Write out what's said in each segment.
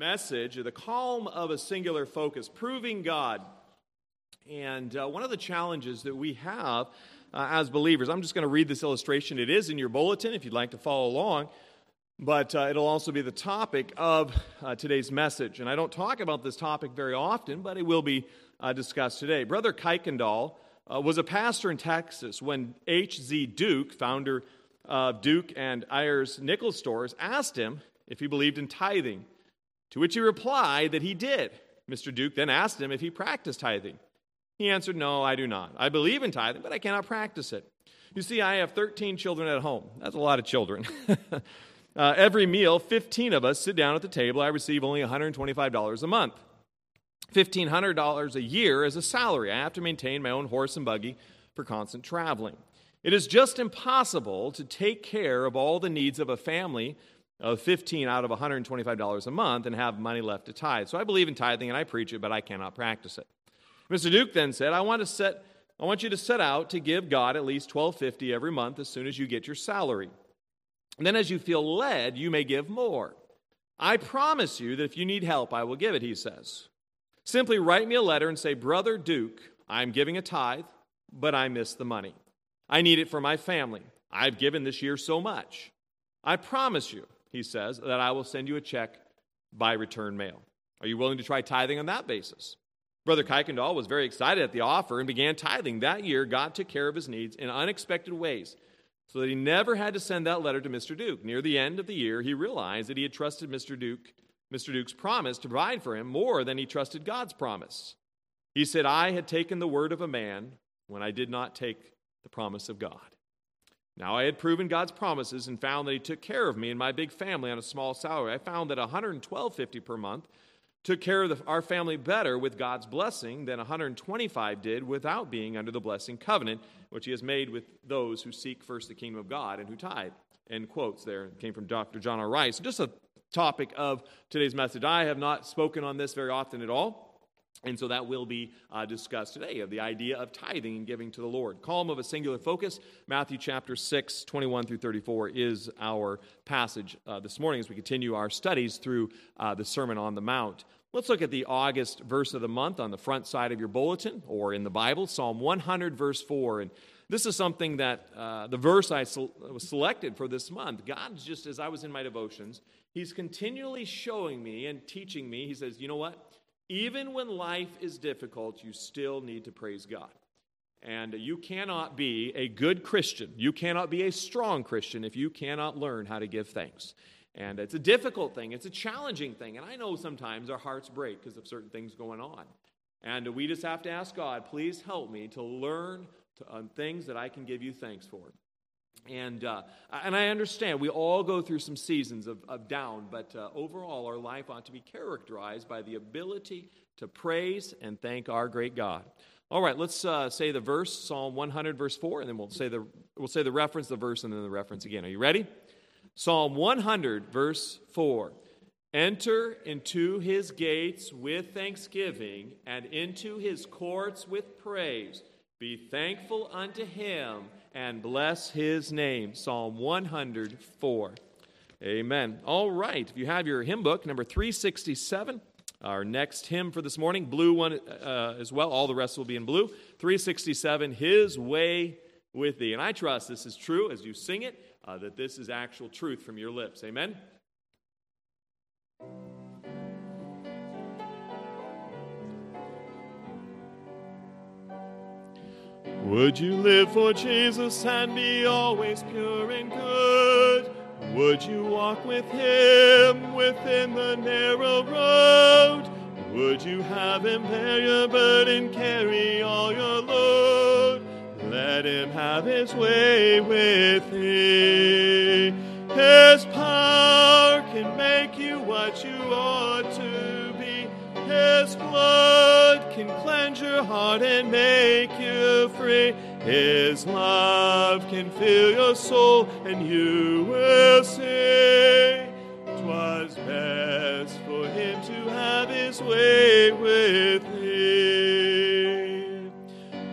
message, The Calm of a Singular Focus, Proving God. And one of the challenges that we have as believers, I'm just going to read this illustration. It is in your bulletin if you'd like to follow along, but it'll also be the topic of today's message. And I don't talk about this topic very often, but it will be discussed today. Brother Kuykendall was a pastor in Texas when H.Z. Duke, founder of Duke and Ayers Nickel Stores, asked him if he believed in tithing, to which he replied that he did. Mr. Duke then asked him if he practiced tithing. He answered, "No, I do not. I believe in tithing, but I cannot practice it. You see, I have 13 children at home." That's a lot of children. Every meal, 15 of us sit down at the table. I receive only $125 a month. $1,500 a year as a salary. I have to maintain my own horse and buggy for constant traveling. It is just impossible to take care of all the needs of a family of 15 out of $125 a month and have money left to tithe. So I believe in tithing and I preach it, but I cannot practice it. Mr. Duke then said, I want you to set out to give God at least $12.50 every month as soon as you get your salary. And then as you feel led, you may give more. I promise you that if you need help, I will give it, he says. Simply write me a letter and say, Brother Duke, I'm giving a tithe, but I miss the money. I need it for my family. I've given this year so much. I promise you, he says, that I will send you a check by return mail. Are you willing to try tithing on that basis? Brother Kuykendall was very excited at the offer and began tithing. That year, God took care of his needs in unexpected ways so that he never had to send that letter to Mr. Duke. Near the end of the year, he realized that he had trusted Mr. Duke's promise to provide for him more than he trusted God's promise. He said, I had taken the word of a man when I did not take the promise of God. Now I had proven God's promises and found that he took care of me and my big family on a small salary. I found that $112.50 per month took care of our family better with God's blessing than $125 did without being under the blessing covenant, which he has made with those who seek first the kingdom of God and who tithe. End quotes there. It came from Dr. John R. Rice. Just a topic of today's message. I have not spoken on this very often at all, and so that will be discussed today, of the idea of tithing and giving to the Lord. Calm of a Singular Focus, Matthew chapter 6, 21 through 34 is our passage this morning as we continue our studies through the Sermon on the Mount. Let's look at the August verse of the month on the front side of your bulletin or in the Bible, Psalm 100 verse 4. And this is something that the verse I was selected for this month. God, just as I was in my devotions, he's continually showing me and teaching me. He says, you know what? Even when life is difficult, you still need to praise God. And you cannot be a good Christian. You cannot be a strong Christian if you cannot learn how to give thanks. And it's a difficult thing. It's a challenging thing. And I know sometimes our hearts break because of certain things going on. And we just have to ask God, please help me to learn on things that I can give you thanks for. And I understand we all go through some seasons of down, but overall our life ought to be characterized by the ability to praise and thank our great God. All right, let's say the verse, Psalm 100, verse 4, and then we'll say the reference, the verse, and then the reference again. Are you ready? Psalm 100, verse 4. Enter into his gates with thanksgiving and into his courts with praise. Be thankful unto him and bless his name. Psalm 104. Amen. All right. If you have your hymn book, number 367, our next hymn for this morning, blue one as well. All the rest will be in blue. 367, His Way with Thee. And I trust this is true as you sing it, that this is actual truth from your lips. Amen. Would you live for Jesus and be always pure and good? Would you walk with him within the narrow road? Would you have him bear your burden, carry all your load? Let him have his way with thee. His power can make you what you ought to be. His blood can cleanse your heart and make you free. His love can fill your soul and you will say, 'twas best for him to have his way with thee.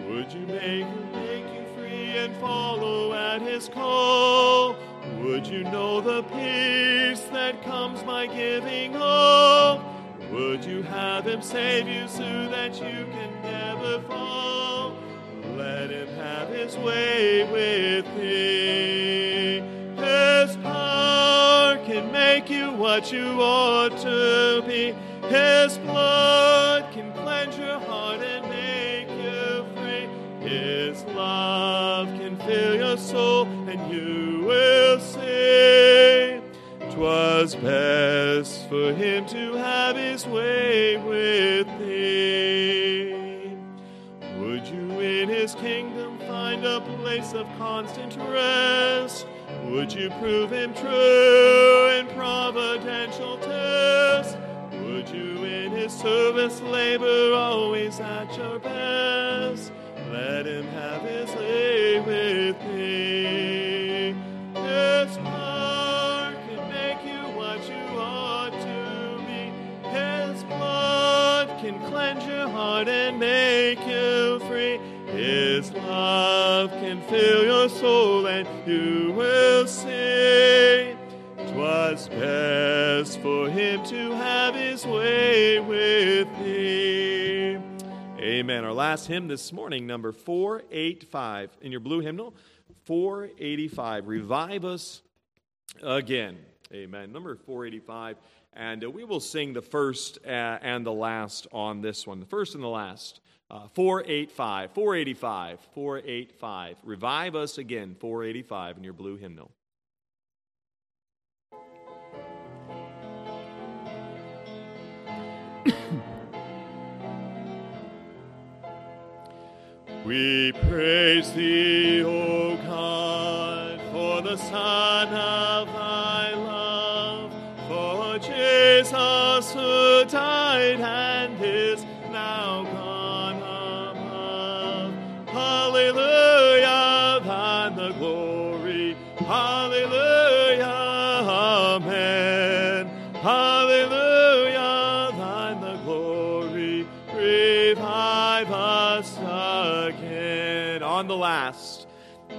Would you make him make you free and follow at his call? Would you know the peace that comes by giving all? Would you have him save you so that you can never fall? Let him have his way with thee. His power can make you what you ought to be. His blood can cleanse your heart and make you free. His love can fill your soul and you will sing. 'Twas best for him to have his way with thee. Would you in his kingdom find a place of constant rest? Would you prove him true in providential test? Would you in his service labor always at your best? Let him have his way with thee. His can cleanse your heart and make you free. His love can fill your soul and you will sing. 'Twas best for him to have his way with thee. Amen. Our last hymn this morning, number 485. In your blue hymnal, 485. Revive us again. Amen. Number 485. And we will sing the first and the last on this one. The first and the last. 485, 485, 485. Revive us again, 485 in your blue hymnal. We praise thee, O God, for the Son of thy love, for Jesus who died and is now gone above. Hallelujah, thine the glory. Hallelujah, amen. Hallelujah, thine the glory. Revive us again. On the last.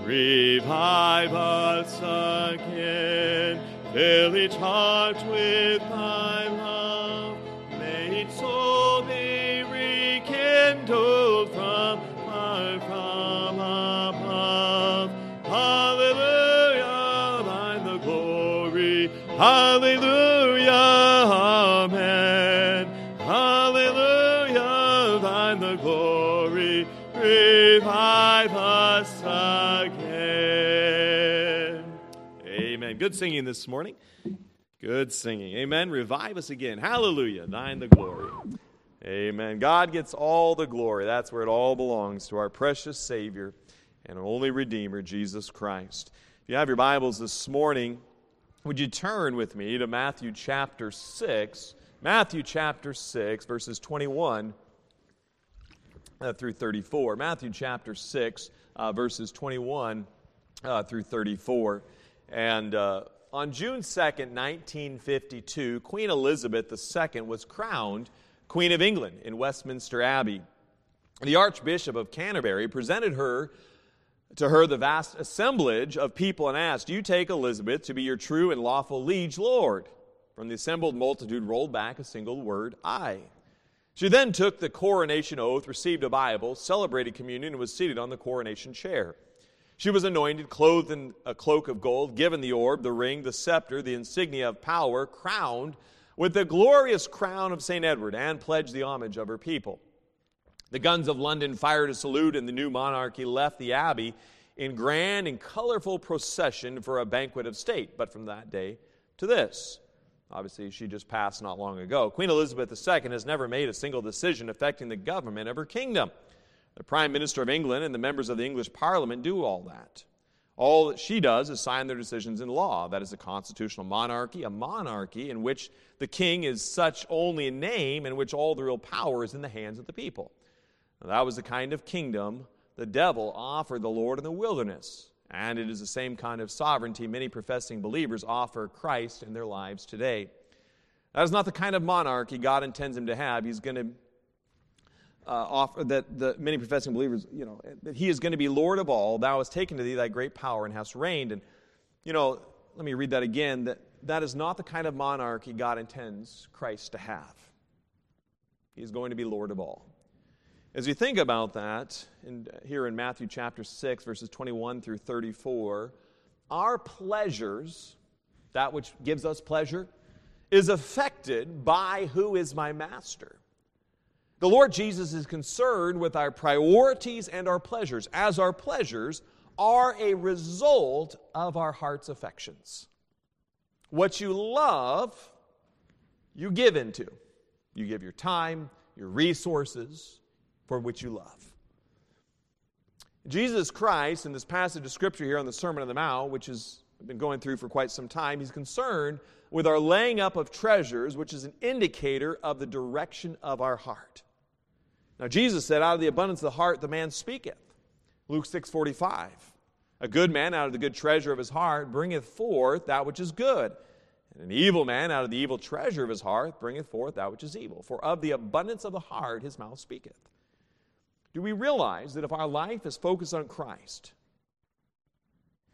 Revive us again. Fill each heart with thy love. May its soul be rekindled from far from above. Hallelujah, thine the glory. Hallelujah, amen. Hallelujah, thine the glory. Revive us again. Amen. Good singing this morning. Good singing. Amen. Revive us again. Hallelujah. Thine the glory. Amen. God gets all the glory. That's where it all belongs, to our precious Savior and only Redeemer, Jesus Christ. If you have your Bibles this morning, would you turn with me to Matthew chapter 6, Matthew chapter 6, verses 21 through 34. Matthew chapter 6, verses 21 through 34. And on June 2nd, 1952, Queen Elizabeth II was crowned Queen of England in Westminster Abbey. The Archbishop of Canterbury presented to her the vast assemblage of people and asked, "Do you take Elizabeth to be your true and lawful liege lord?" From the assembled multitude rolled back a single word, "Aye." She then took the coronation oath, received a Bible, celebrated communion, and was seated on the coronation chair. She was anointed, clothed in a cloak of gold, given the orb, the ring, the scepter, the insignia of power, crowned with the glorious crown of St. Edward, and pledged the homage of her people. The guns of London fired a salute, and the new monarchy left the abbey in grand and colorful procession for a banquet of state. But from that day to this, obviously, she just passed not long ago, Queen Elizabeth II has never made a single decision affecting the government of her kingdom. The Prime Minister of England and the members of the English Parliament do all that. All that she does is sign their decisions in law. That is a constitutional monarchy, a monarchy in which the king is such only in name, in which all the real power is in the hands of the people. Now, that was the kind of kingdom the devil offered the Lord in the wilderness. And it is the same kind of sovereignty many professing believers offer Christ in their lives today. That is not the kind of monarchy God intends him to have. He's going to offer that the many professing believers, you know, that he is going to be Lord of all. Thou hast taken to thee thy great power and hast reigned. And, you know, let me read that again. That is not the kind of monarchy God intends Christ to have. He's going to be Lord of all. As we think about that, and here in Matthew chapter 6, verses 21 through 34, our pleasures, that which gives us pleasure, is affected by who is my master. The Lord Jesus is concerned with our priorities and our pleasures, as our pleasures are a result of our heart's affections. What you love, you give into. You give your time, your resources, for which you love. Jesus Christ, in this passage of Scripture here on the Sermon on the Mount, which is we've been going through for quite some time, he's concerned with our laying up of treasures, which is an indicator of the direction of our heart. Now, Jesus said, out of the abundance of the heart, the man speaketh. Luke 6:45. A good man out of the good treasure of his heart bringeth forth that which is good. And an evil man out of the evil treasure of his heart bringeth forth that which is evil. For of the abundance of the heart his mouth speaketh. Do we realize that if our life is focused on Christ,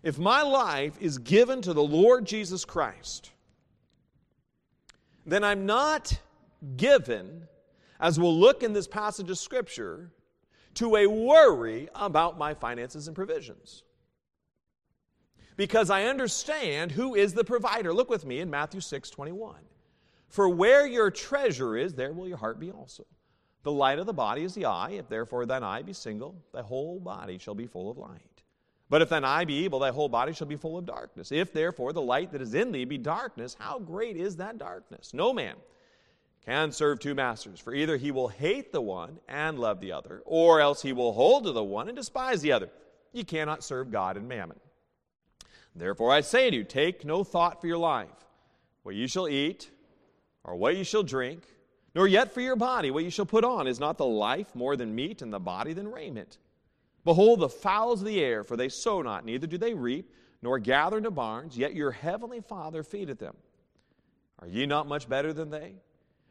if my life is given to the Lord Jesus Christ, then I'm not given, as we'll look in this passage of Scripture, to a worry about my finances and provisions. Because I understand who is the provider. Look with me in Matthew 6:21. For where your treasure is, there will your heart be also. The light of the body is the eye. If therefore thine eye be single, thy whole body shall be full of light. But if thine eye be evil, thy whole body shall be full of darkness. If therefore the light that is in thee be darkness, how great is that darkness? No man can serve two masters, for either he will hate the one and love the other, or else he will hold to the one and despise the other. You cannot serve God and mammon. Therefore I say to you, take no thought for your life, what you shall eat, or what you shall drink, nor yet for your body, what you shall put on. Is not the life more than meat, and the body than raiment? Behold, the fowls of the air, for they sow not, neither do they reap, nor gather into barns, yet your heavenly Father feedeth them. Are ye not much better than they?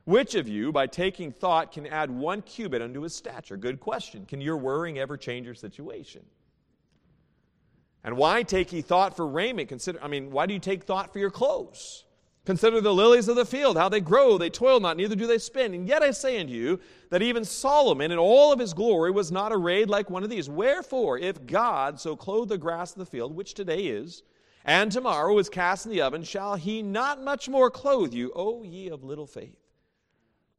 Which of you, by taking thought, can add one cubit unto his stature? Good question. Can your worrying ever change your situation? And why take ye thought for raiment? Why do you take thought for your clothes? Consider the lilies of the field, how they grow, they toil not, neither do they spin. And yet I say unto you, that even Solomon in all of his glory was not arrayed like one of these. Wherefore, if God so clothe the grass of the field, which today is, and tomorrow is cast in the oven, shall he not much more clothe you, O ye of little faith?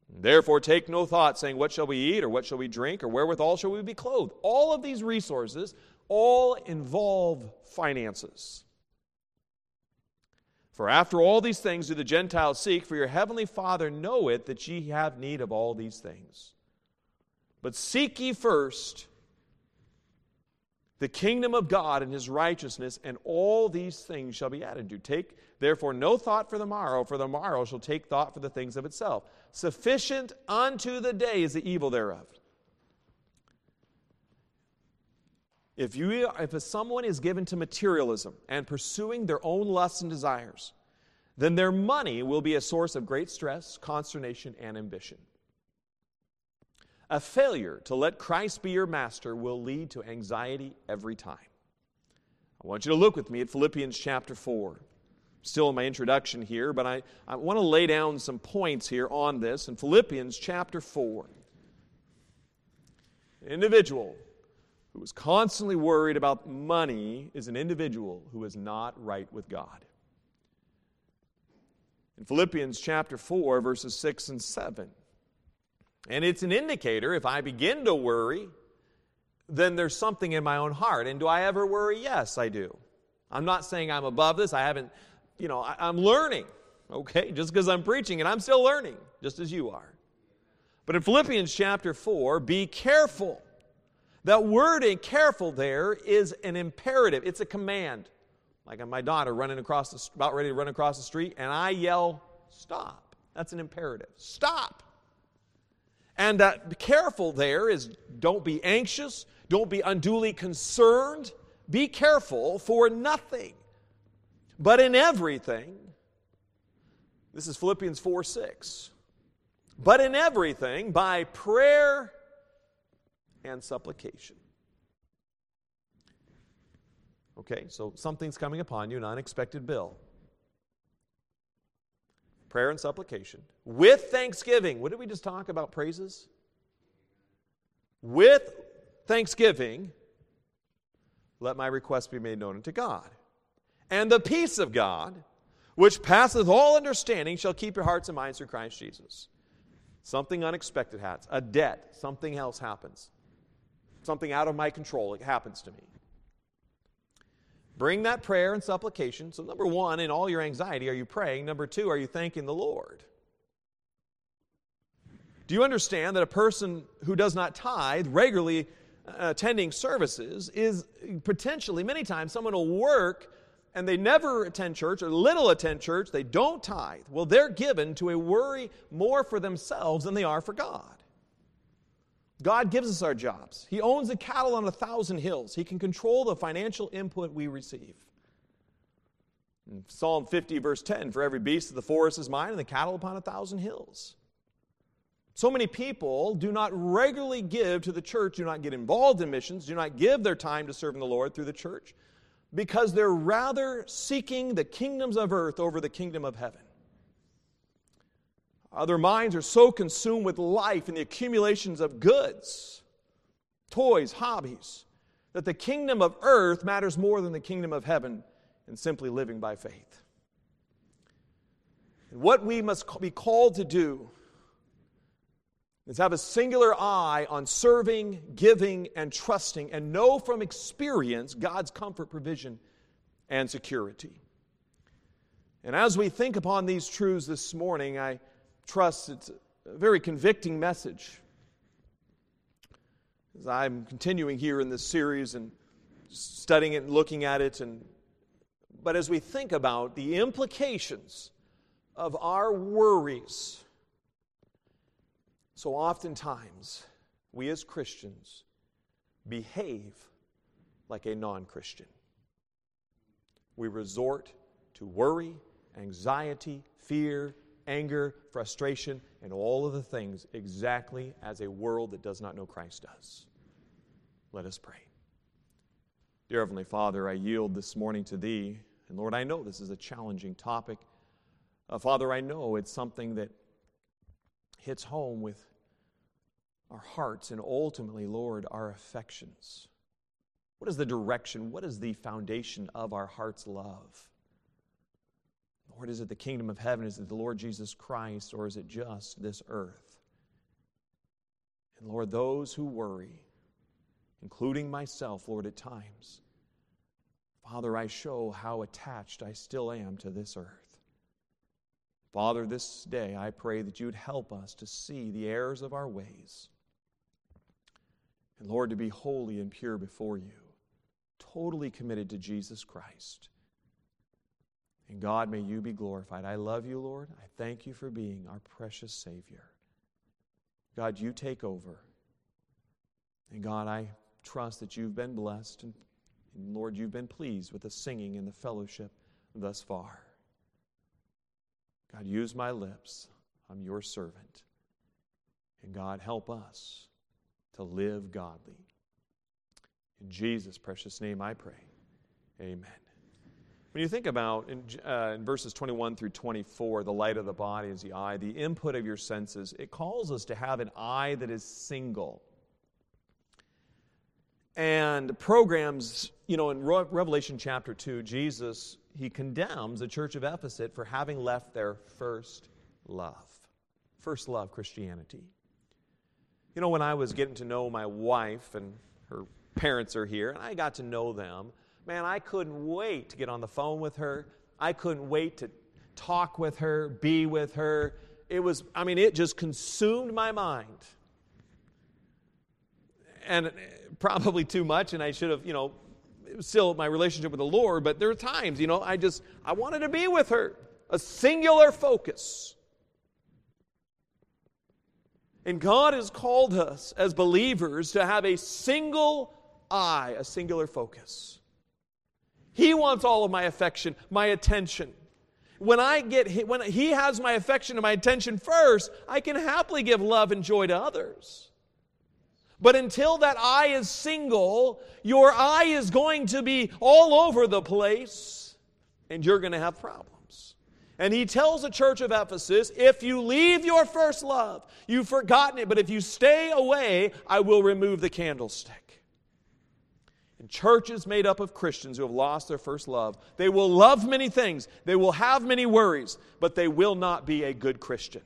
Therefore take no thought, saying, what shall we eat, or what shall we drink, or wherewithal shall we be clothed? All of these resources, all involve finances. For after all these things do the Gentiles seek, for your heavenly Father knoweth that ye have need of all these things. But seek ye first the kingdom of God and his righteousness, and all these things shall be added to you. Take therefore no thought for the morrow shall take thought for the things of itself. Sufficient unto the day is the evil thereof. If someone is given to materialism and pursuing their own lusts and desires, then their money will be a source of great stress, consternation, and ambition. A failure to let Christ be your master will lead to anxiety every time. I want you to look with me at Philippians chapter 4. Still in my introduction here, but I want to lay down some points here on this. In Philippians chapter 4, an individual who is constantly worried about money is an individual who is not right with God. In Philippians chapter 4, verses 6 and 7. And it's an indicator, if I begin to worry, then there's something in my own heart. And do I ever worry? Yes, I do. I'm not saying I'm above this. I haven't, I'm learning. Okay, just because I'm preaching and I'm still learning, just as you are. But in Philippians chapter 4, be careful. That word "and careful" there is an imperative. It's a command. Like my daughter about ready to run across the street, and I yell, "Stop!" That's an imperative. Stop. And that "be careful" there is don't be anxious, don't be unduly concerned. Be careful for nothing, but in everything. This is Philippians 4:6. But in everything by prayer and supplication. Okay, so something's coming upon you, an unexpected bill. prayer and supplication, with thanksgiving. What did we just talk about? Praises? With thanksgiving, let my request be made known unto God. And the peace of God, which passeth all understanding, shall keep your hearts and minds through Christ Jesus. Something unexpected happens. A debt. Something else happens. Something out of my control. It happens to me. Bring that prayer and supplication. So number one, in all your anxiety, are you praying? Number two, are you thanking the Lord? Do you understand that a person who does not tithe, regularly attending services, is potentially, many times, someone will work and they never attend church or little attend church, they don't tithe. Well, they're given to a worry more for themselves than they are for God. God gives us our jobs. He owns the cattle on 1,000 hills. He can control the financial input we receive. In Psalm 50, verse 10, for every beast of the forest is mine and the cattle upon 1,000 hills. So many people do not regularly give to the church, do not get involved in missions, do not give their time to serving the Lord through the church, because they're rather seeking the kingdoms of earth over the kingdom of heaven. Their minds are so consumed with life and the accumulations of goods, toys, hobbies, that the kingdom of earth matters more than the kingdom of heaven and simply living by faith. And what we must be called to do is have a singular eye on serving, giving, and trusting, and know from experience God's comfort, provision, and security. And as we think upon these truths this morning, I trust it's a very convicting message. As I'm continuing here in this series and studying it and looking at it, but as we think about the implications of our worries, so oftentimes, we as Christians behave like a non-Christian. We resort to worry, anxiety, fear, anger, frustration, and all of the things exactly as a world that does not know Christ does. Let us pray. Dear Heavenly Father, I yield this morning to Thee. And Lord, I know this is a challenging topic. Father, I know it's something that hits home with our hearts and ultimately, Lord, our affections. What is the direction? What is the foundation of our heart's love? Lord, is it the kingdom of heaven? Is it the Lord Jesus Christ? Or is it just this earth? And Lord, those who worry, including myself, Lord, at times, Father, I show how attached I still am to this earth. Father, this day I pray that you would help us to see the errors of our ways. And Lord, to be holy and pure before you, totally committed to Jesus Christ. And God, may you be glorified. I love you, Lord. I thank you for being our precious Savior. God, you take over. And God, I trust that you've been blessed. And Lord, you've been pleased with the singing and the fellowship thus far. God, use my lips. I'm your servant. And God, help us to live godly. In Jesus' precious name I pray. Amen. When you think about in verses 21 through 24, the light of the body is the eye, the input of your senses, it calls us to have an eye that is single. And programs, in Revelation chapter 2, Jesus, he condemns the church of Ephesus for having left their first love. First love, Christianity. When I was getting to know my wife, and her parents are here, and I got to know them, man, I couldn't wait to get on the phone with her. I couldn't wait to talk with her, be with her. It just consumed my mind. And probably too much, and I should have, it was still my relationship with the Lord, but there are times, I wanted to be with her. A singular focus. And God has called us as believers to have a single eye, a singular focus. He wants all of my affection, my attention. When He has my affection and my attention first, I can happily give love and joy to others. But until that eye is single, your eye is going to be all over the place, and you're going to have problems. And he tells the church of Ephesus, if you leave your first love, you've forgotten it, but if you stay away, I will remove the candlestick. And churches made up of Christians who have lost their first love, they will love many things, they will have many worries, but they will not be a good Christian.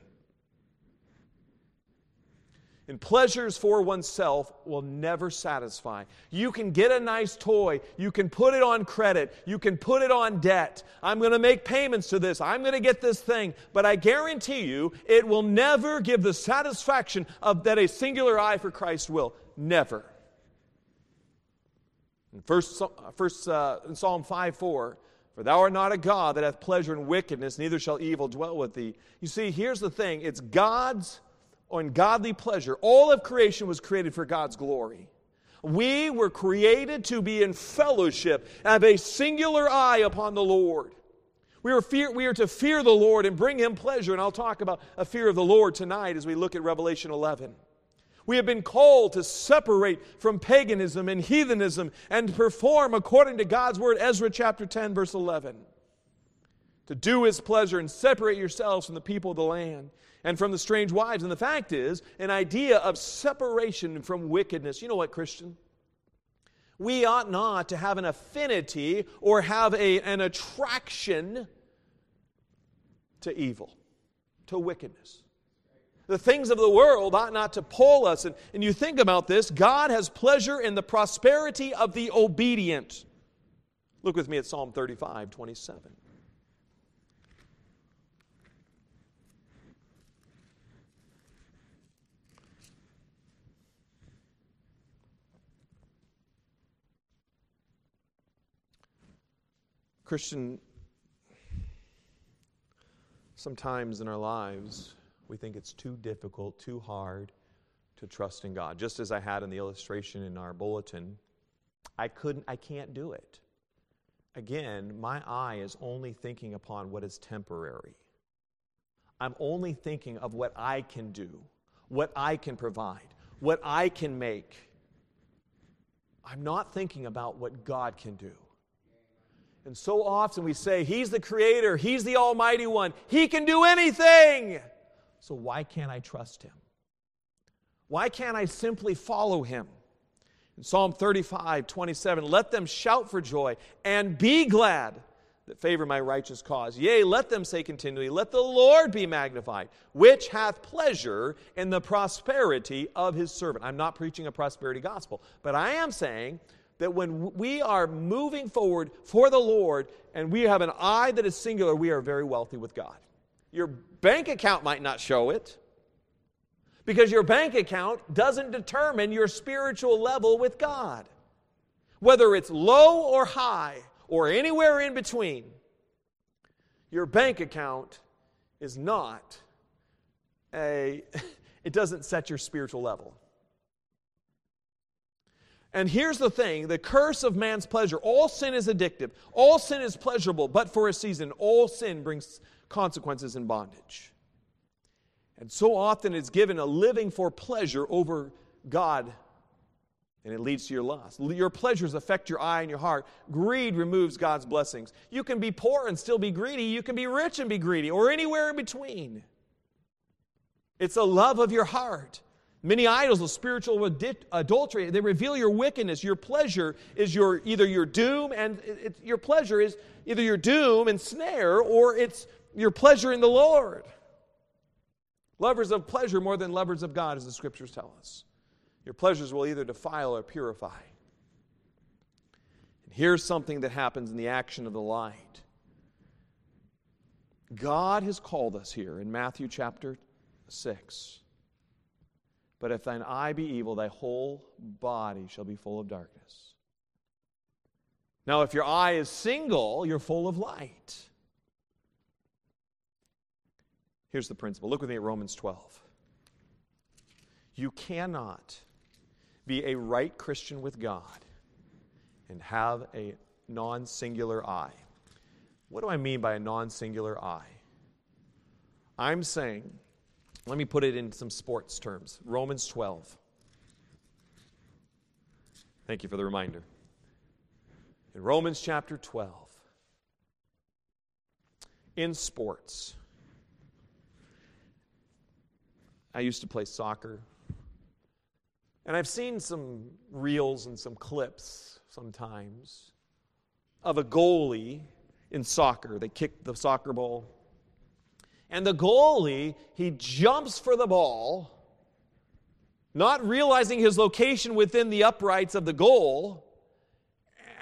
And pleasures for oneself will never satisfy. You can get a nice toy. You can put it on credit. You can put it on debt. I'm going to make payments to this. I'm going to get this thing. But I guarantee you, it will never give the satisfaction of that a singular eye for Christ will. Never. In Psalm 5:4, for thou art not a God that hath pleasure in wickedness, neither shall evil dwell with thee. You see, here's the thing. It's God's ungodly pleasure. All of creation was created for God's glory. We were created to be in fellowship, have a singular eye upon the Lord. We are to fear the Lord and bring Him pleasure, and I'll talk about a fear of the Lord tonight as we look at Revelation 11. We have been called to separate from paganism and heathenism and perform according to God's Word, Ezra chapter 10, verse 11. To do His pleasure and separate yourselves from the people of the land and from the strange wives. And the fact is, an idea of separation from wickedness. You know what, Christian? We ought not to have an affinity or have an attraction to evil, to wickedness. The things of the world ought not to pull us. And you think about this, God has pleasure in the prosperity of the obedient. Look with me at Psalm 35, 27. Christian, sometimes in our lives, we think it's too difficult, too hard to trust in God. Just as I had in the illustration in our bulletin, I can't do it. Again, my eye is only thinking upon what is temporary. I'm only thinking of what I can do, what I can provide, what I can make. I'm not thinking about what God can do. And so often we say, He's the Creator, He's the Almighty One, He can do anything. So why can't I trust Him? Why can't I simply follow Him? In Psalm 35, 27, let them shout for joy and be glad that favor my righteous cause. Yea, let them say continually, let the Lord be magnified, which hath pleasure in the prosperity of His servant. I'm not preaching a prosperity gospel, but I am saying that when we are moving forward for the Lord and we have an eye that is singular, we are very wealthy with God. Your bank account might not show it because your bank account doesn't determine your spiritual level with God. Whether it's low or high or anywhere in between, your bank account is not it doesn't set your spiritual level. And here's the thing, the curse of man's pleasure. All sin is addictive. All sin is pleasurable, but for a season. All sin brings consequences and bondage. And so often it's given a living for pleasure over God, and it leads to your lust. Your pleasures affect your eye and your heart. Greed removes God's blessings. You can be poor and still be greedy. You can be rich and be greedy, or anywhere in between. It's the love of your heart. Many idols of spiritual adultery, they reveal your wickedness. Your pleasure is either your doom, and your pleasure is either your doom and snare, or it's your pleasure in the Lord. Lovers of pleasure more than lovers of God, as the Scriptures tell us. Your pleasures will either defile or purify. And here's something that happens in the action of the light. God has called us here in Matthew chapter 6. But if thine eye be evil, thy whole body shall be full of darkness. Now, if your eye is single, you're full of light. Here's the principle. Look with me at Romans 12. You cannot be a right Christian with God and have a non-singular eye. What do I mean by a non-singular eye? I'm saying, let me put it in some sports terms. Romans 12. Thank you for the reminder. In Romans chapter 12, in sports. I used to play soccer. And I've seen some reels and some clips sometimes of a goalie in soccer. They kick the soccer ball. And the goalie, he jumps for the ball, not realizing his location within the uprights of the goal.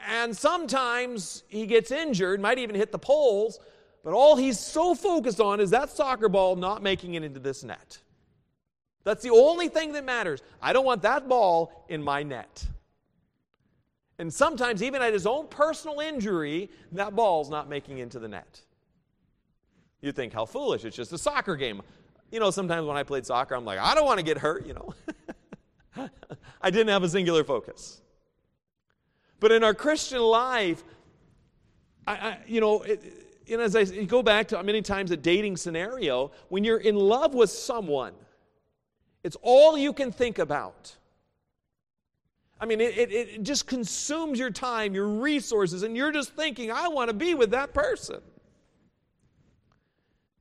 And sometimes he gets injured, might even hit the poles, but all he's so focused on is that soccer ball not making it into this net. That's the only thing that matters. I don't want that ball in my net. And sometimes, even at his own personal injury, that ball's not making into the net. You think, how foolish, it's just a soccer game. You know, sometimes when I played soccer, I'm like, I don't want to get hurt, you know. I didn't have a singular focus. But in our Christian life, and as I go back to many times a dating scenario, when you're in love with someone, it's all you can think about. I mean, it just consumes your time, your resources, and you're just thinking, I want to be with that person.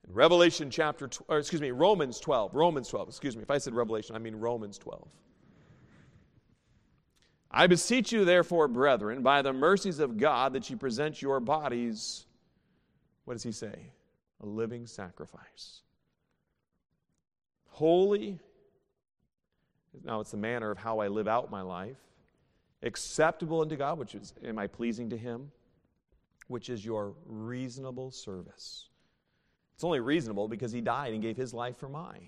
Romans 12. I beseech you, therefore, brethren, by the mercies of God, that you present your bodies, what does he say? A living sacrifice. Holy, now it's the manner of how I live out my life, acceptable unto God, which is, am I pleasing to him? Which is your reasonable service. It's only reasonable because he died and gave his life for mine.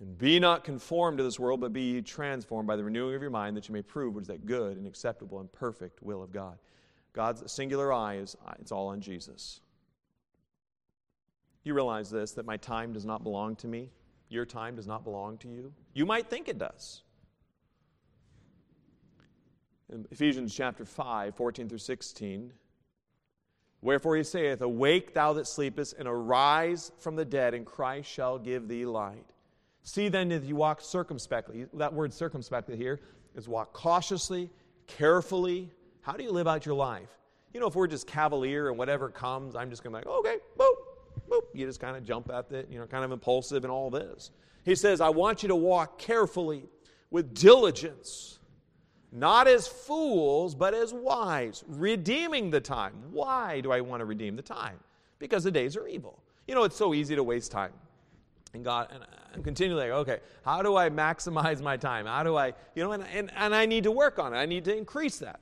And be not conformed to this world, but be ye transformed by the renewing of your mind, that you may prove what is that good and acceptable and perfect will of God. God's singular eye is, it's all on Jesus. You realize this, that my time does not belong to me. Your time does not belong to you. You might think it does. In Ephesians chapter 5, 14 through 16, wherefore he saith, awake, thou that sleepest, and arise from the dead, and Christ shall give thee light. See then that you walk circumspectly. That word circumspectly here is walk cautiously, carefully. How do you live out your life? You know, if we're just cavalier and whatever comes, I'm just going to be like, okay, boop, boop. You just kind of jump at it, you know, kind of impulsive and all this. He says, I want you to walk carefully with diligence, not as fools, but as wise, redeeming the time. Why do I want to redeem the time? Because the days are evil. You know, it's so easy to waste time. And I'm continually like, okay, how do I maximize my time? How do I, you know, and I need to work on it. I need to increase that.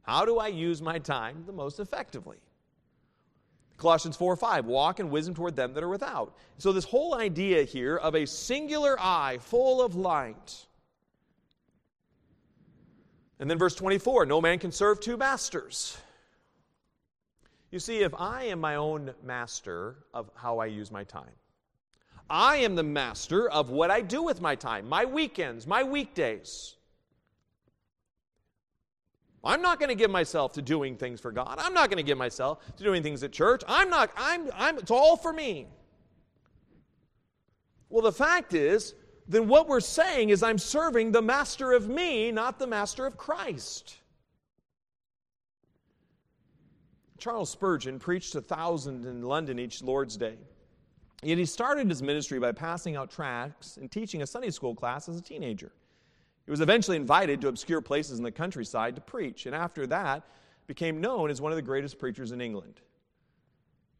How do I use my time the most effectively? Colossians 4:5, walk in wisdom toward them that are without. So this whole idea here of a singular eye full of light. And then verse 24, no man can serve two masters. You see, if I am my own master of how I use my time, I am the master of what I do with my time, my weekends, my weekdays. I'm not going to give myself to doing things for God. I'm not going to give myself to doing things at church. It's all for me. Well, the fact is, then what we're saying is I'm serving the master of me, not the master of Christ. Charles Spurgeon preached to thousands in London each Lord's Day. Yet he started his ministry by passing out tracts and teaching a Sunday school class as a teenager. He was eventually invited to obscure places in the countryside to preach, and after that became known as one of the greatest preachers in England.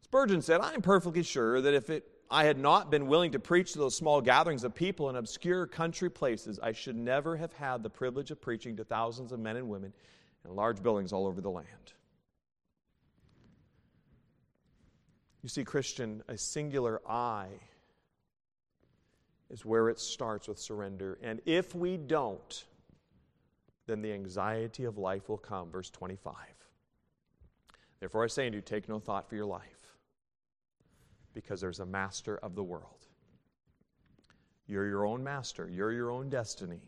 Spurgeon said, I am perfectly sure that if I had not been willing to preach to those small gatherings of people in obscure country places, I should never have had the privilege of preaching to thousands of men and women in large buildings all over the land. You see, Christian, a singular eye is where it starts with surrender. And if we don't, then the anxiety of life will come. Verse 25. Therefore I say unto you, take no thought for your life, because there's a master of the world. You're your own master. You're your own destiny.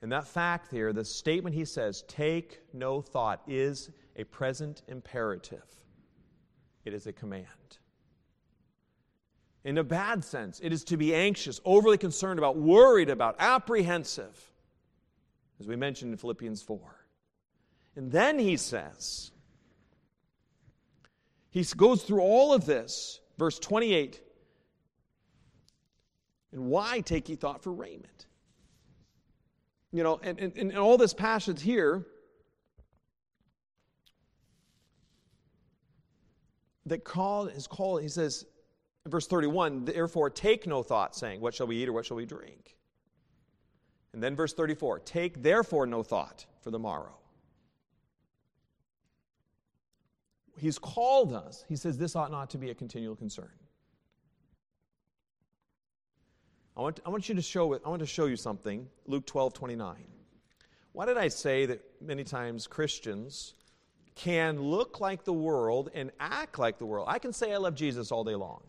And that fact here, the statement he says, take no thought, is a present imperative. It is a command. In a bad sense, it is to be anxious, overly concerned about, worried about, apprehensive, as we mentioned in Philippians 4. And then he says, He goes through all of this, verse 28. And why take ye thought for raiment? You know, and all this passage here that he says in verse 31, therefore take no thought, saying, what shall we eat or what shall we drink? And then verse 34, take therefore no thought for the morrow. He's called us. He says this ought not to be a continual concern. I want to show you something. Luke 12:29. Why did I say that many times Christians can look like the world and act like the world? I can say I love Jesus all day long.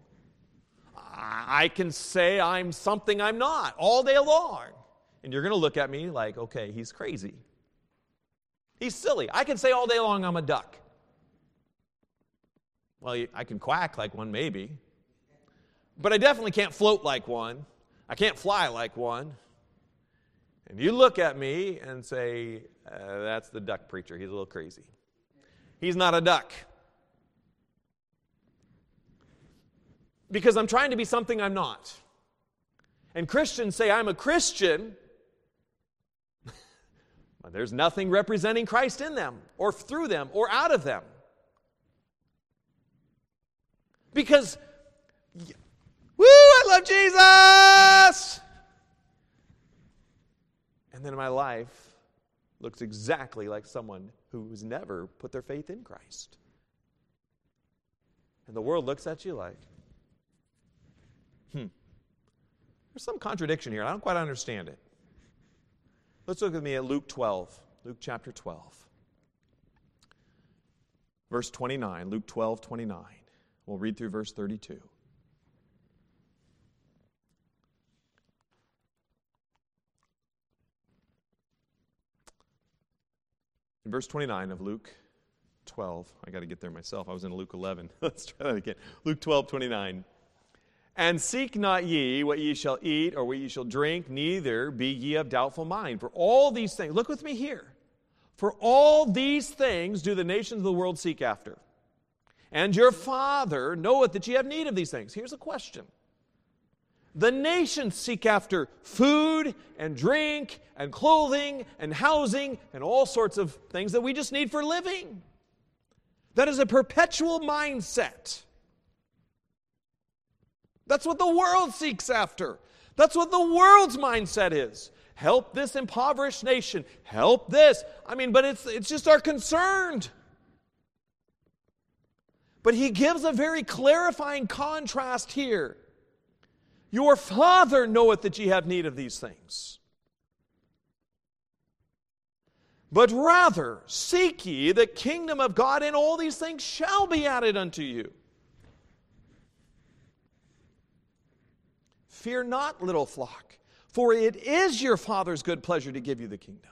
I can say I'm something I'm not all day long. And you're going to look at me like, okay, he's crazy. He's silly. I can say all day long I'm a duck. Well, I can quack like one maybe. But I definitely can't float like one. I can't fly like one. And you look at me and say, that's the duck preacher. He's a little crazy. He's not a duck. Because I'm trying to be something I'm not. And Christians say, I'm a Christian. But there's nothing representing Christ in them, or through them, or out of them. Because, woo, I love Jesus! And then my life looks exactly like someone who's never put their faith in Christ. And the world looks at you like, there's some contradiction here. I don't quite understand it. Let's look with me at Luke 12, Luke chapter 12. Verse 29, Luke 12, 29. We'll read through verse 32. In verse 29 of Luke 12, I got to get there myself. I was in Luke 11. Let's try that again. Luke 12, 29. And seek not ye what ye shall eat or what ye shall drink, neither be ye of doubtful mind. For all these things, look with me here. For all these things do the nations of the world seek after. And your Father knoweth that ye have need of these things. Here's a question. The nations seek after food and drink and clothing and housing and all sorts of things that we just need for living. That is a perpetual mindset. That's what the world seeks after. That's what the world's mindset is. Help this impoverished nation. Help this. I mean, but it's just our concern. But he gives a very clarifying contrast here. Your Father knoweth that ye have need of these things. But rather seek ye the kingdom of God, and all these things shall be added unto you. Fear not, little flock, for it is your Father's good pleasure to give you the kingdom.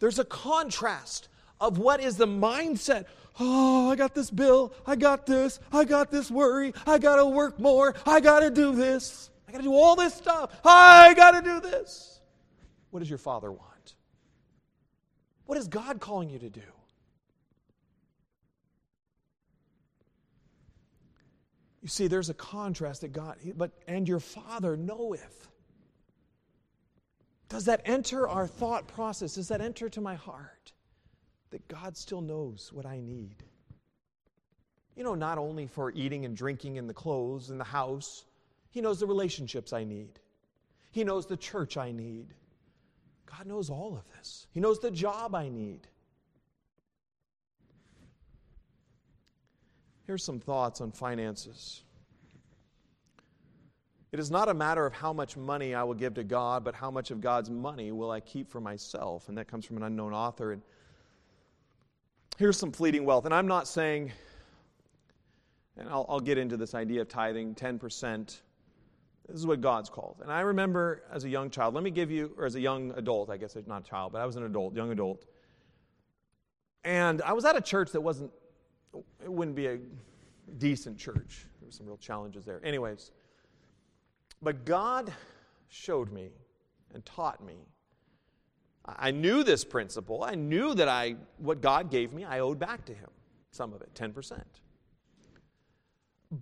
There's a contrast of what is the mindset. Oh, I got this bill. I got this worry. I got to work more. I got to do this. I got to do all this stuff. I got to do this. What does your Father want? What is God calling you to do? You see, there's a contrast that God, and your Father knoweth. Does that enter our thought process? Does that enter to my heart? That God still knows what I need. You know, not only for eating and drinking and the clothes and the house, He knows the relationships I need. He knows the church I need. God knows all of this. He knows the job I need. Here's some thoughts on finances. It is not a matter of how much money I will give to God, but how much of God's money will I keep for myself. And that comes from an unknown author. And here's some fleeting wealth. And I'm not saying, and I'll get into this idea of tithing, 10%. This is what God's called. And I remember as a young child, as a young adult, I guess not a child, but I was an adult, young adult. And I was at a church that it wouldn't be a decent church. There were some real challenges there. Anyways, but God showed me and taught me I knew this principle. I knew that what God gave me, I owed back to him, some of it, 10%.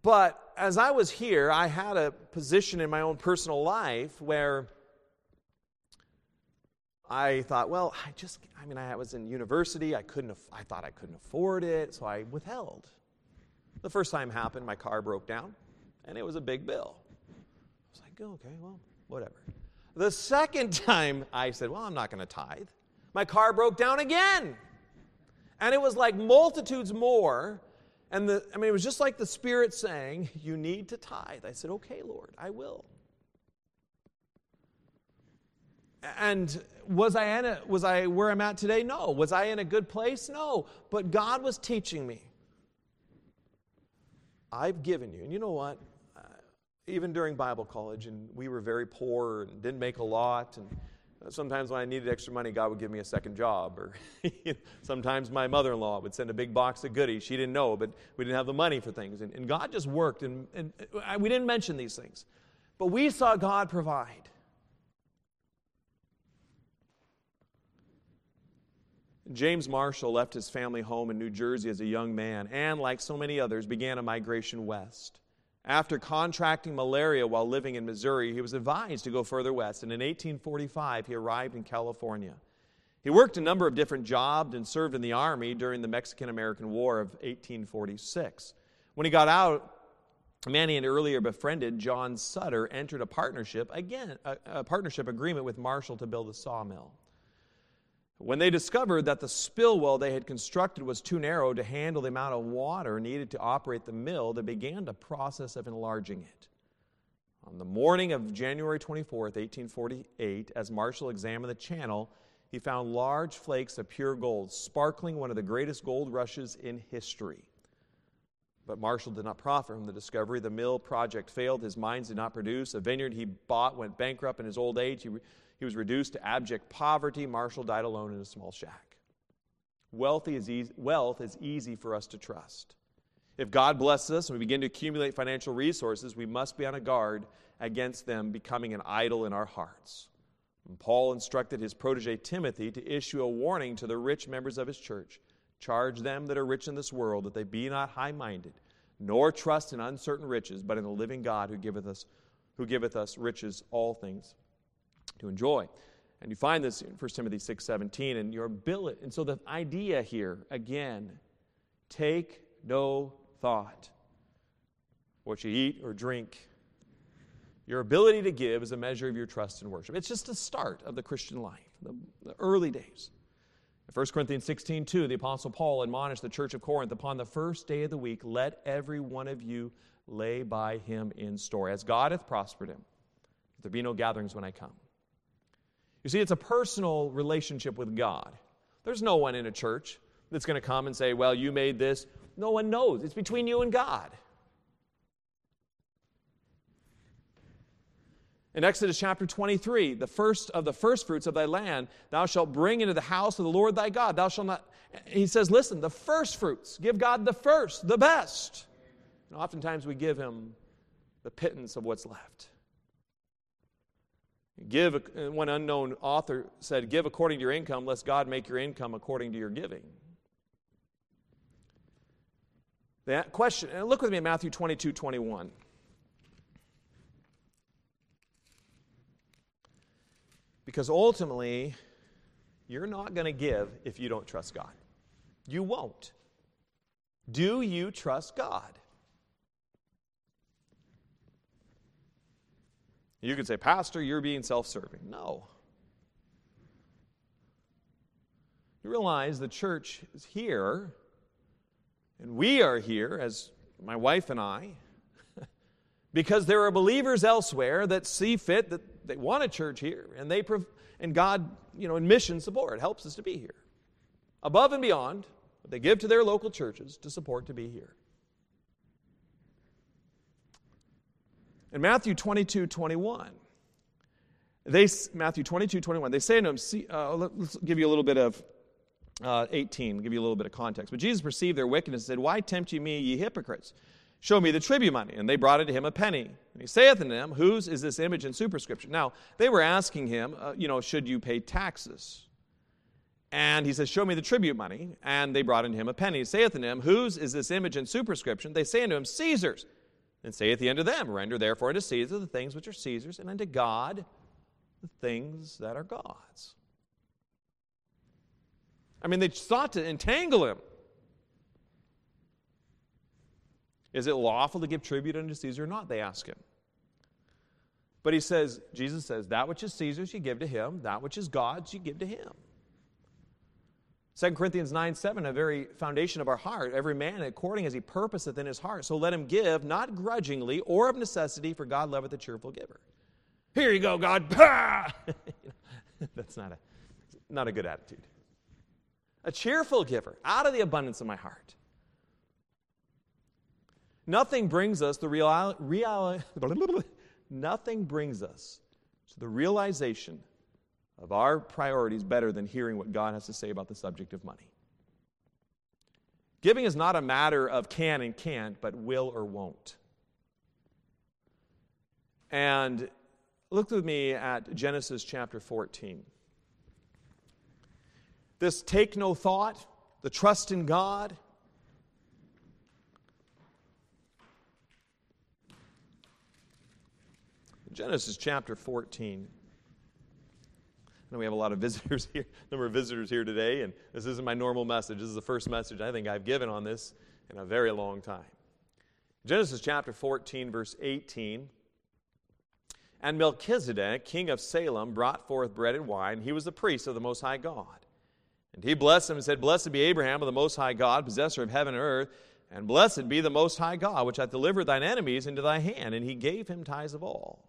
But as I was here, I had a position in my own personal life where I thought, well, I was in university. I thought I couldn't afford it, so I withheld. The first time it happened, my car broke down, and it was a big bill. I was like, oh, okay, well, whatever. The second time, I said, well, I'm not going to tithe. My car broke down again. And it was like multitudes more. And it was just like the Spirit saying, you need to tithe. I said, okay, Lord, I will. And was I where I'm at today? No. Was I in a good place? No. But God was teaching me. I've given you. And you know what? Even during Bible college, and we were very poor and didn't make a lot, and sometimes when I needed extra money, God would give me a second job, or sometimes my mother-in-law would send a big box of goodies. She didn't know, but we didn't have the money for things, and God just worked, and we didn't mention these things, but we saw God provide. James Marshall left his family home in New Jersey as a young man, and like so many others, began a migration west. After contracting malaria while living in Missouri, he was advised to go further west, and in 1845, he arrived in California. He worked a number of different jobs and served in the Army during the Mexican-American War of 1846. When he got out, a man he had earlier befriended, John Sutter, entered a partnership agreement with Marshall to build a sawmill. When they discovered that the spill well they had constructed was too narrow to handle the amount of water needed to operate the mill, they began the process of enlarging it. On the morning of January 24th, 1848, as Marshall examined the channel, he found large flakes of pure gold, sparkling one of the greatest gold rushes in history. But Marshall did not profit from the discovery. The mill project failed. His mines did not produce. A vineyard he bought went bankrupt in his old age. He was reduced to abject poverty. Marshall died alone in a small shack. Wealth is easy for us to trust. If God blesses us and we begin to accumulate financial resources, we must be on a guard against them becoming an idol in our hearts. And Paul instructed his protege Timothy to issue a warning to the rich members of his church. Charge them that are rich in this world that they be not high-minded, nor trust in uncertain riches, but in the living God who giveth us riches all things to enjoy. And you find this in 1 Timothy 6:17, and your ability. And so the idea here, again, take no thought what you eat or drink. Your ability to give is a measure of your trust and worship. It's just the start of the Christian life, the early days. In 1 Corinthians 16:2, the Apostle Paul admonished the church of Corinth, upon the first day of the week, let every one of you lay by him in store, as God hath prospered him. There be no gatherings when I come. You see, it's a personal relationship with God. There's no one in a church that's going to come and say, well, you made this. No one knows. It's between you and God. In Exodus chapter 23, the first of the first fruits of thy land, thou shalt bring into the house of the Lord thy God. Thou shalt not. He says, listen, the first fruits. Give God the first, the best. And oftentimes we give him the pittance of what's left. One unknown author said, give according to your income, lest God make your income according to your giving. That question, and look with me at Matthew 22:21. Because ultimately, you're not going to give if you don't trust God. You won't. Do you trust God? You could say, Pastor, you're being self-serving. No. You realize the church is here, and we are here, as my wife and I, because there are believers elsewhere that see fit that they want a church here, and God, in mission support, helps us to be here. Above and beyond, they give to their local churches to support to be here. In Matthew 22:21, they say to him, let's give you a little bit of 18, give you a little bit of context. But Jesus perceived their wickedness and said, why tempt ye me, ye hypocrites? Show me the tribute money. And they brought unto him a penny. And he saith unto them, whose is this image and superscription? Now, they were asking him, should you pay taxes? And he says, show me the tribute money. And they brought in him a penny. He saith unto him, whose is this image and superscription? They say unto him, Caesar's. And saith he unto them, render therefore unto Caesar the things which are Caesar's, and unto God the things that are God's. I mean, they sought to entangle him. Is it lawful to give tribute unto Caesar or not? They ask him. But he says, Jesus says, that which is Caesar's you give to him, that which is God's you give to him. 2 Corinthians 9:7, a very foundation of our heart, every man according as he purposeth in his heart, so let him give, not grudgingly or of necessity, for God loveth a cheerful giver. Here you go, God. That's not a good attitude. A cheerful giver, out of the abundance of my heart. Nothing brings us to the realization of our priorities better than hearing what God has to say about the subject of money. Giving is not a matter of can and can't, but will or won't. And look with me at Genesis chapter 14. This take no thought, the trust in God. Genesis chapter 14. I know we have a lot of visitors here, a number of visitors here today, and this isn't my normal message. This is the first message I think I've given on this in a very long time. Genesis chapter 14, verse 18. And Melchizedek, king of Salem, brought forth bread and wine. He was the priest of the Most High God. And he blessed him and said, Blessed be Abraham of the Most High God, possessor of heaven and earth, and blessed be the Most High God, which hath delivered thine enemies into thy hand. And he gave him tithes of all.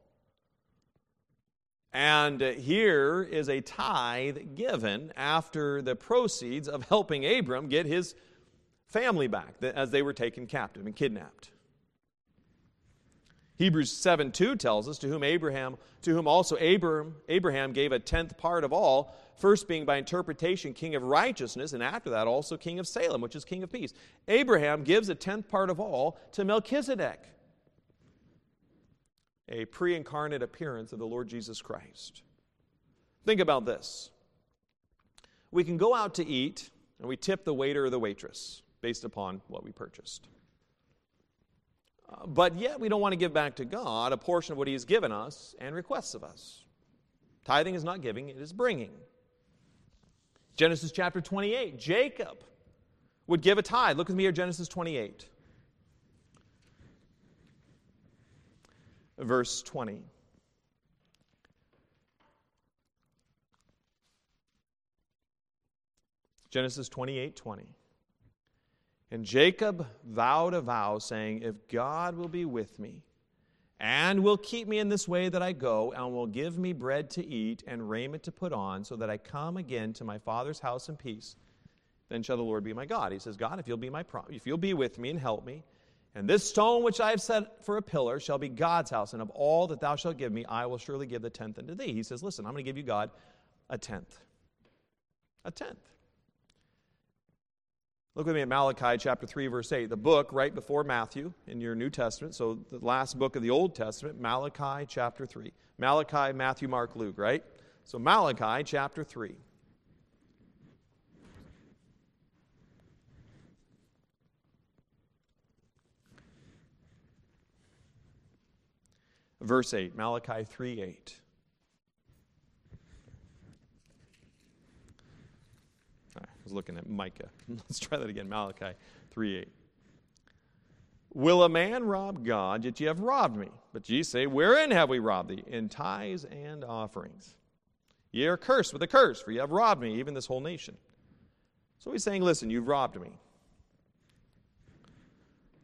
And here is a tithe given after the proceeds of helping Abram get his family back as they were taken captive and kidnapped. Hebrews 7:2 tells us, to whom also Abraham gave a tenth part of all, first being by interpretation king of righteousness, and after that also king of Salem, which is king of peace. Abraham gives a tenth part of all to Melchizedek, a pre-incarnate appearance of the Lord Jesus Christ. Think about this. We can go out to eat, and we tip the waiter or the waitress based upon what we purchased. But yet we don't want to give back to God a portion of what He has given us and requests of us. Tithing is not giving, it is bringing. Genesis chapter 28, Jacob would give a tithe. Look with me here, Genesis 28. Verse 20. Genesis 28:20. And Jacob vowed a vow, saying, If God will be with me, and will keep me in this way that I go, and will give me bread to eat, and raiment to put on, so that I come again to my father's house in peace, then shall the Lord be my God. He says, God, if you'll be with me and help me, and this stone which I have set for a pillar shall be God's house, and of all that thou shalt give me, I will surely give the tenth unto thee. He says, listen, I'm going to give you, God, a tenth. A tenth. Look with me at Malachi chapter 3, verse 8, the book right before Matthew in your New Testament, so the last book of the Old Testament, Malachi chapter 3. Malachi, Matthew, Mark, Luke, right? So Malachi chapter 3. Verse 8, Malachi 3:8. I was looking at Micah. Let's try that again, Malachi 3:8. Will a man rob God, yet ye have robbed me? But ye say, wherein have we robbed thee? In tithes and offerings. Ye are cursed with a curse, for ye have robbed me, even this whole nation. So he's saying, listen, you've robbed me.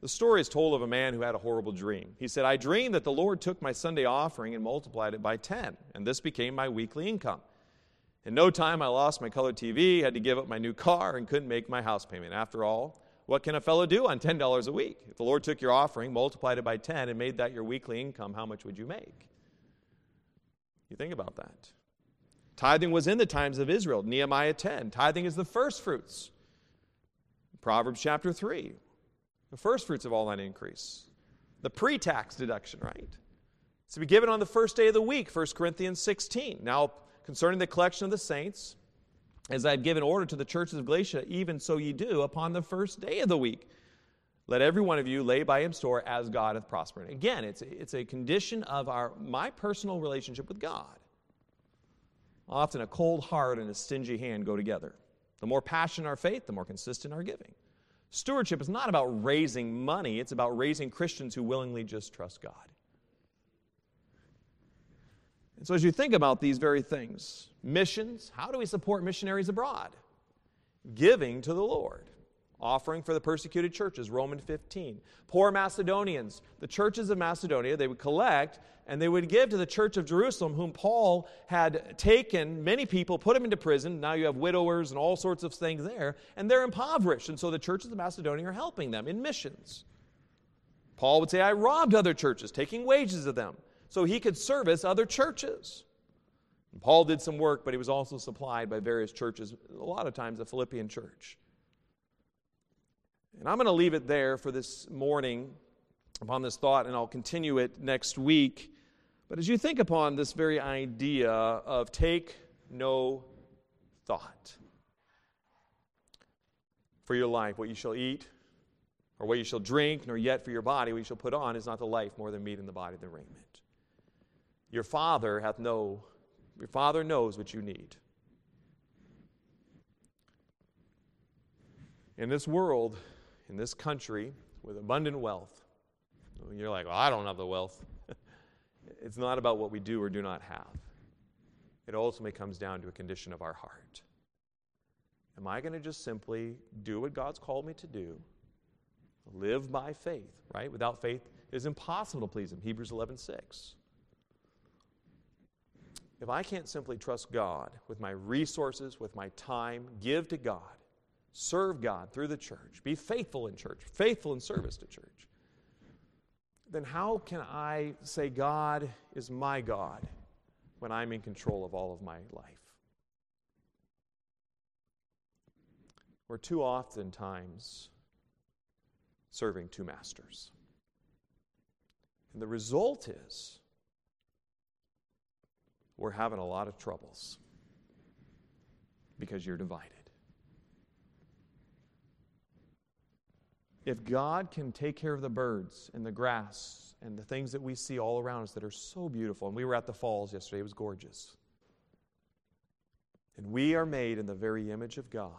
The story is told of a man who had a horrible dream. He said, I dreamed that the Lord took my Sunday offering and multiplied it by 10, and this became my weekly income. In no time, I lost my color TV, had to give up my new car, and couldn't make my house payment. After all, what can a fellow do on $10 a week? If the Lord took your offering, multiplied it by 10, and made that your weekly income, how much would you make? You think about that. Tithing was in the times of Israel, Nehemiah 10. Tithing is the first fruits. Proverbs chapter 3. The first fruits of all thine increase. The pre-tax deduction, right? It's to be given on the first day of the week, 1 Corinthians 16. Now, concerning the collection of the saints, As I have given order to the churches of Galatia, even so ye do upon the first day of the week. Let every one of you lay by him store as God hath prospered. Again, it's a condition of my personal relationship with God. Often a cold heart and a stingy hand go together. The more passionate our faith, the more consistent our giving. Stewardship is not about raising money. It's about raising Christians who willingly just trust God. And so as you think about these very things, missions, how do we support missionaries abroad? Giving to the Lord. Offering for the persecuted churches, Romans 15. Poor Macedonians, the churches of Macedonia, they would collect and they would give to the church of Jerusalem, whom Paul had taken many people, put them into prison. Now you have widowers and all sorts of things there, and they're impoverished. And so the churches of Macedonia are helping them in missions. Paul would say, I robbed other churches, taking wages of them, so he could service other churches. And Paul did some work, but he was also supplied by various churches, a lot of times the Philippian church. And I'm going to leave it there for this morning upon this thought, and I'll continue it next week. But as you think upon this very idea of take no thought for your life, what you shall eat or what you shall drink, nor yet for your body what you shall put on, is not the life more than meat and the body than raiment. Your Father knows what you need. In this world, in this country, with abundant wealth, you're like, well, I don't have the wealth. It's not about what we do or do not have. It ultimately comes down to a condition of our heart. Am I going to just simply do what God's called me to do? Live by faith, right? Without faith, it is impossible to please Him, Hebrews 11:6. If I can't simply trust God with my resources, with my time, give to God, serve God through the church, be faithful in church, faithful in service to church, then how can I say God is my God when I'm in control of all of my life? We're too oftentimes serving two masters. And the result is we're having a lot of troubles because you're divided. If God can take care of the birds and the grass and the things that we see all around us that are so beautiful, and we were at the falls yesterday, it was gorgeous. And we are made in the very image of God.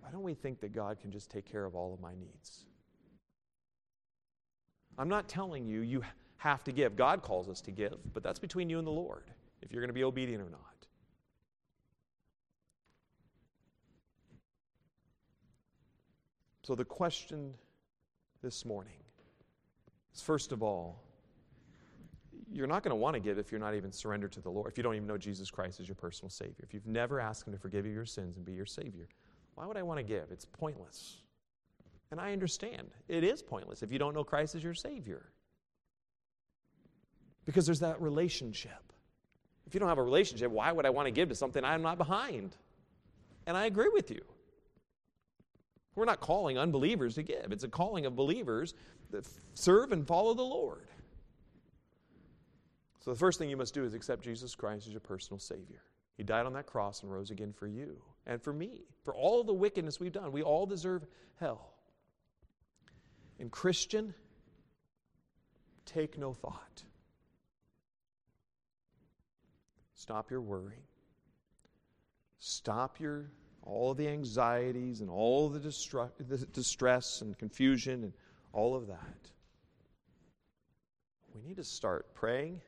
Why don't we think that God can just take care of all of my needs? I'm not telling you you have to give. God calls us to give, but that's between you and the Lord, if you're going to be obedient or not. So the question this morning is, first of all, you're not going to want to give if you're not even surrendered to the Lord, if you don't even know Jesus Christ as your personal Savior, if you've never asked Him to forgive you your sins and be your Savior. Why would I want to give? It's pointless. And I understand. It is pointless if you don't know Christ as your Savior. Because there's that relationship. If you don't have a relationship, why would I want to give to something I'm not behind? And I agree with you. We're not calling unbelievers to give. It's a calling of believers that serve and follow the Lord. So the first thing you must do is accept Jesus Christ as your personal Savior. He died on that cross and rose again for you and for me, for all the wickedness we've done. We all deserve hell. And Christian, take no thought. Stop your worrying. Stop your all of the anxieties and all the distress and confusion and all of that. We need to start praying.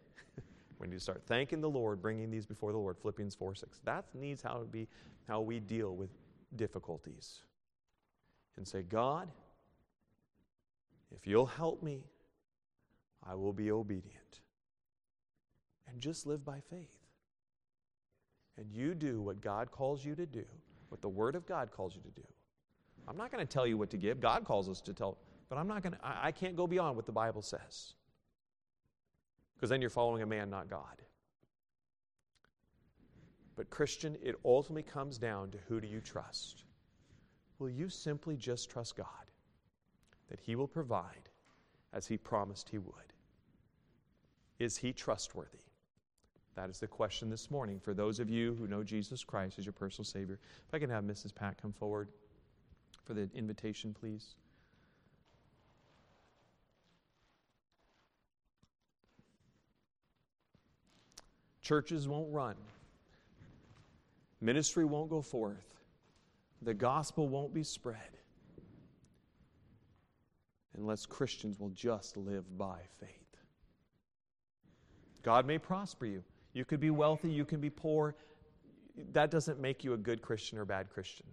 We need to start thanking the Lord, bringing these before the Lord, Philippians 4:6. That needs to be how we deal with difficulties. And say, God, if you'll help me, I will be obedient. And just live by faith. And you do what God calls you to do, what the Word of God calls you to do. I'm not going to tell you what to give. God calls us to tell, but I'm not going to, I can't go beyond what the Bible says. Because then you're following a man, not God. But Christian, it ultimately comes down to who do you trust? Will you simply just trust God that He will provide as He promised He would? Is He trustworthy? That is the question this morning for those of you who know Jesus Christ as your personal Savior. If I can have Mrs. Pat come forward for the invitation, please. Churches won't run. Ministry won't go forth. The gospel won't be spread unless Christians will just live by faith. God may prosper you. You could be wealthy, you can be poor. That doesn't make you a good Christian or bad Christian.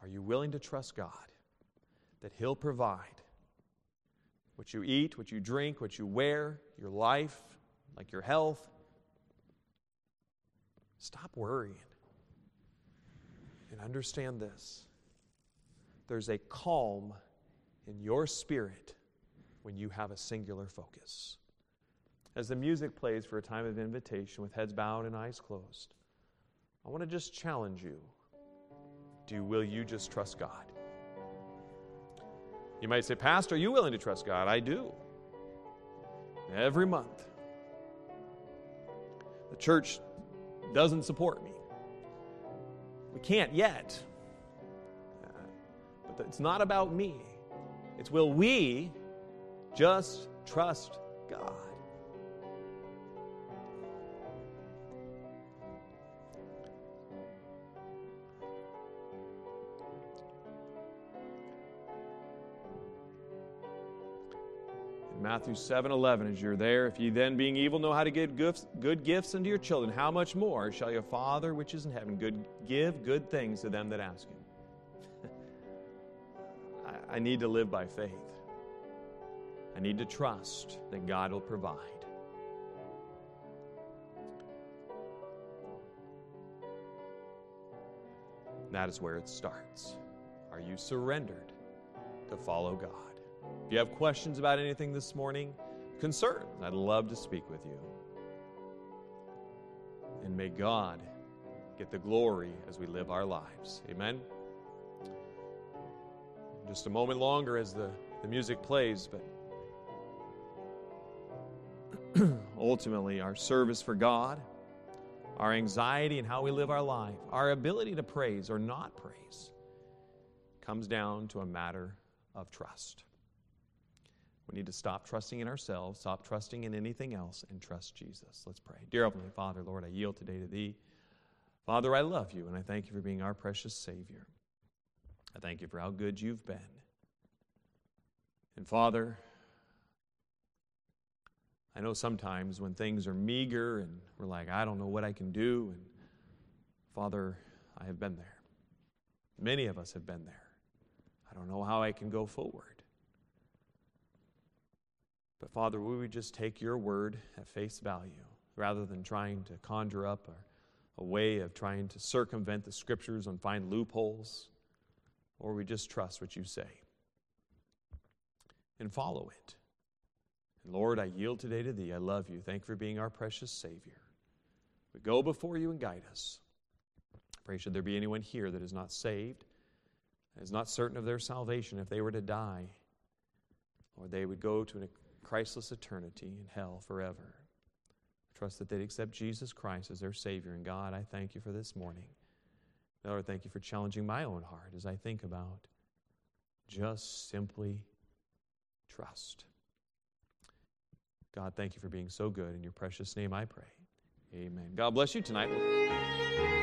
Are you willing to trust God that He'll provide what you eat, what you drink, what you wear, your life, like your health? Stop worrying and understand this. There's a calm in your spirit when you have a singular focus. As the music plays for a time of invitation with heads bowed and eyes closed, I want to just challenge you. Will you just trust God? You might say, Pastor, are you willing to trust God? I do. Every month. The church doesn't support me. We can't yet. But it's not about me. It's will we just trust God? Matthew 7:11, as you're there, if ye then being evil know how to give good gifts unto your children, how much more shall your Father which is in heaven give good things to them that ask Him? I need to live by faith. I need to trust that God will provide. That is where it starts. Are you surrendered to follow God? If you have questions about anything this morning, concerns, I'd love to speak with you. And may God get the glory as we live our lives. Amen? Just a moment longer as the music plays, but ultimately our service for God, our anxiety and how we live our life, our ability to praise or not praise, comes down to a matter of trust. We need to stop trusting in ourselves, stop trusting in anything else, and trust Jesus. Let's pray. Dear Heavenly Father, Lord, I yield today to Thee. Father, I love You, and I thank You for being our precious Savior. I thank You for how good You've been. And Father, I know sometimes when things are meager and we're like, I don't know what I can do, and Father, I have been there. Many of us have been there. I don't know how I can go forward. But Father, we would just take Your word at face value rather than trying to conjure up a way of trying to circumvent the Scriptures and find loopholes, or we just trust what You say and follow it. And Lord, I yield today to Thee. I love You. Thank You for being our precious Savior. We go before You and guide us. I pray should there be anyone here that is not saved, is not certain of their salvation, if they were to die, or they would go to an Christless eternity in hell forever. I trust that they'd accept Jesus Christ as their Savior. And God, I thank You for this morning. Lord, thank You for challenging my own heart as I think about just simply trust. God, thank You for being so good. In Your precious name I pray. Amen. God bless you tonight.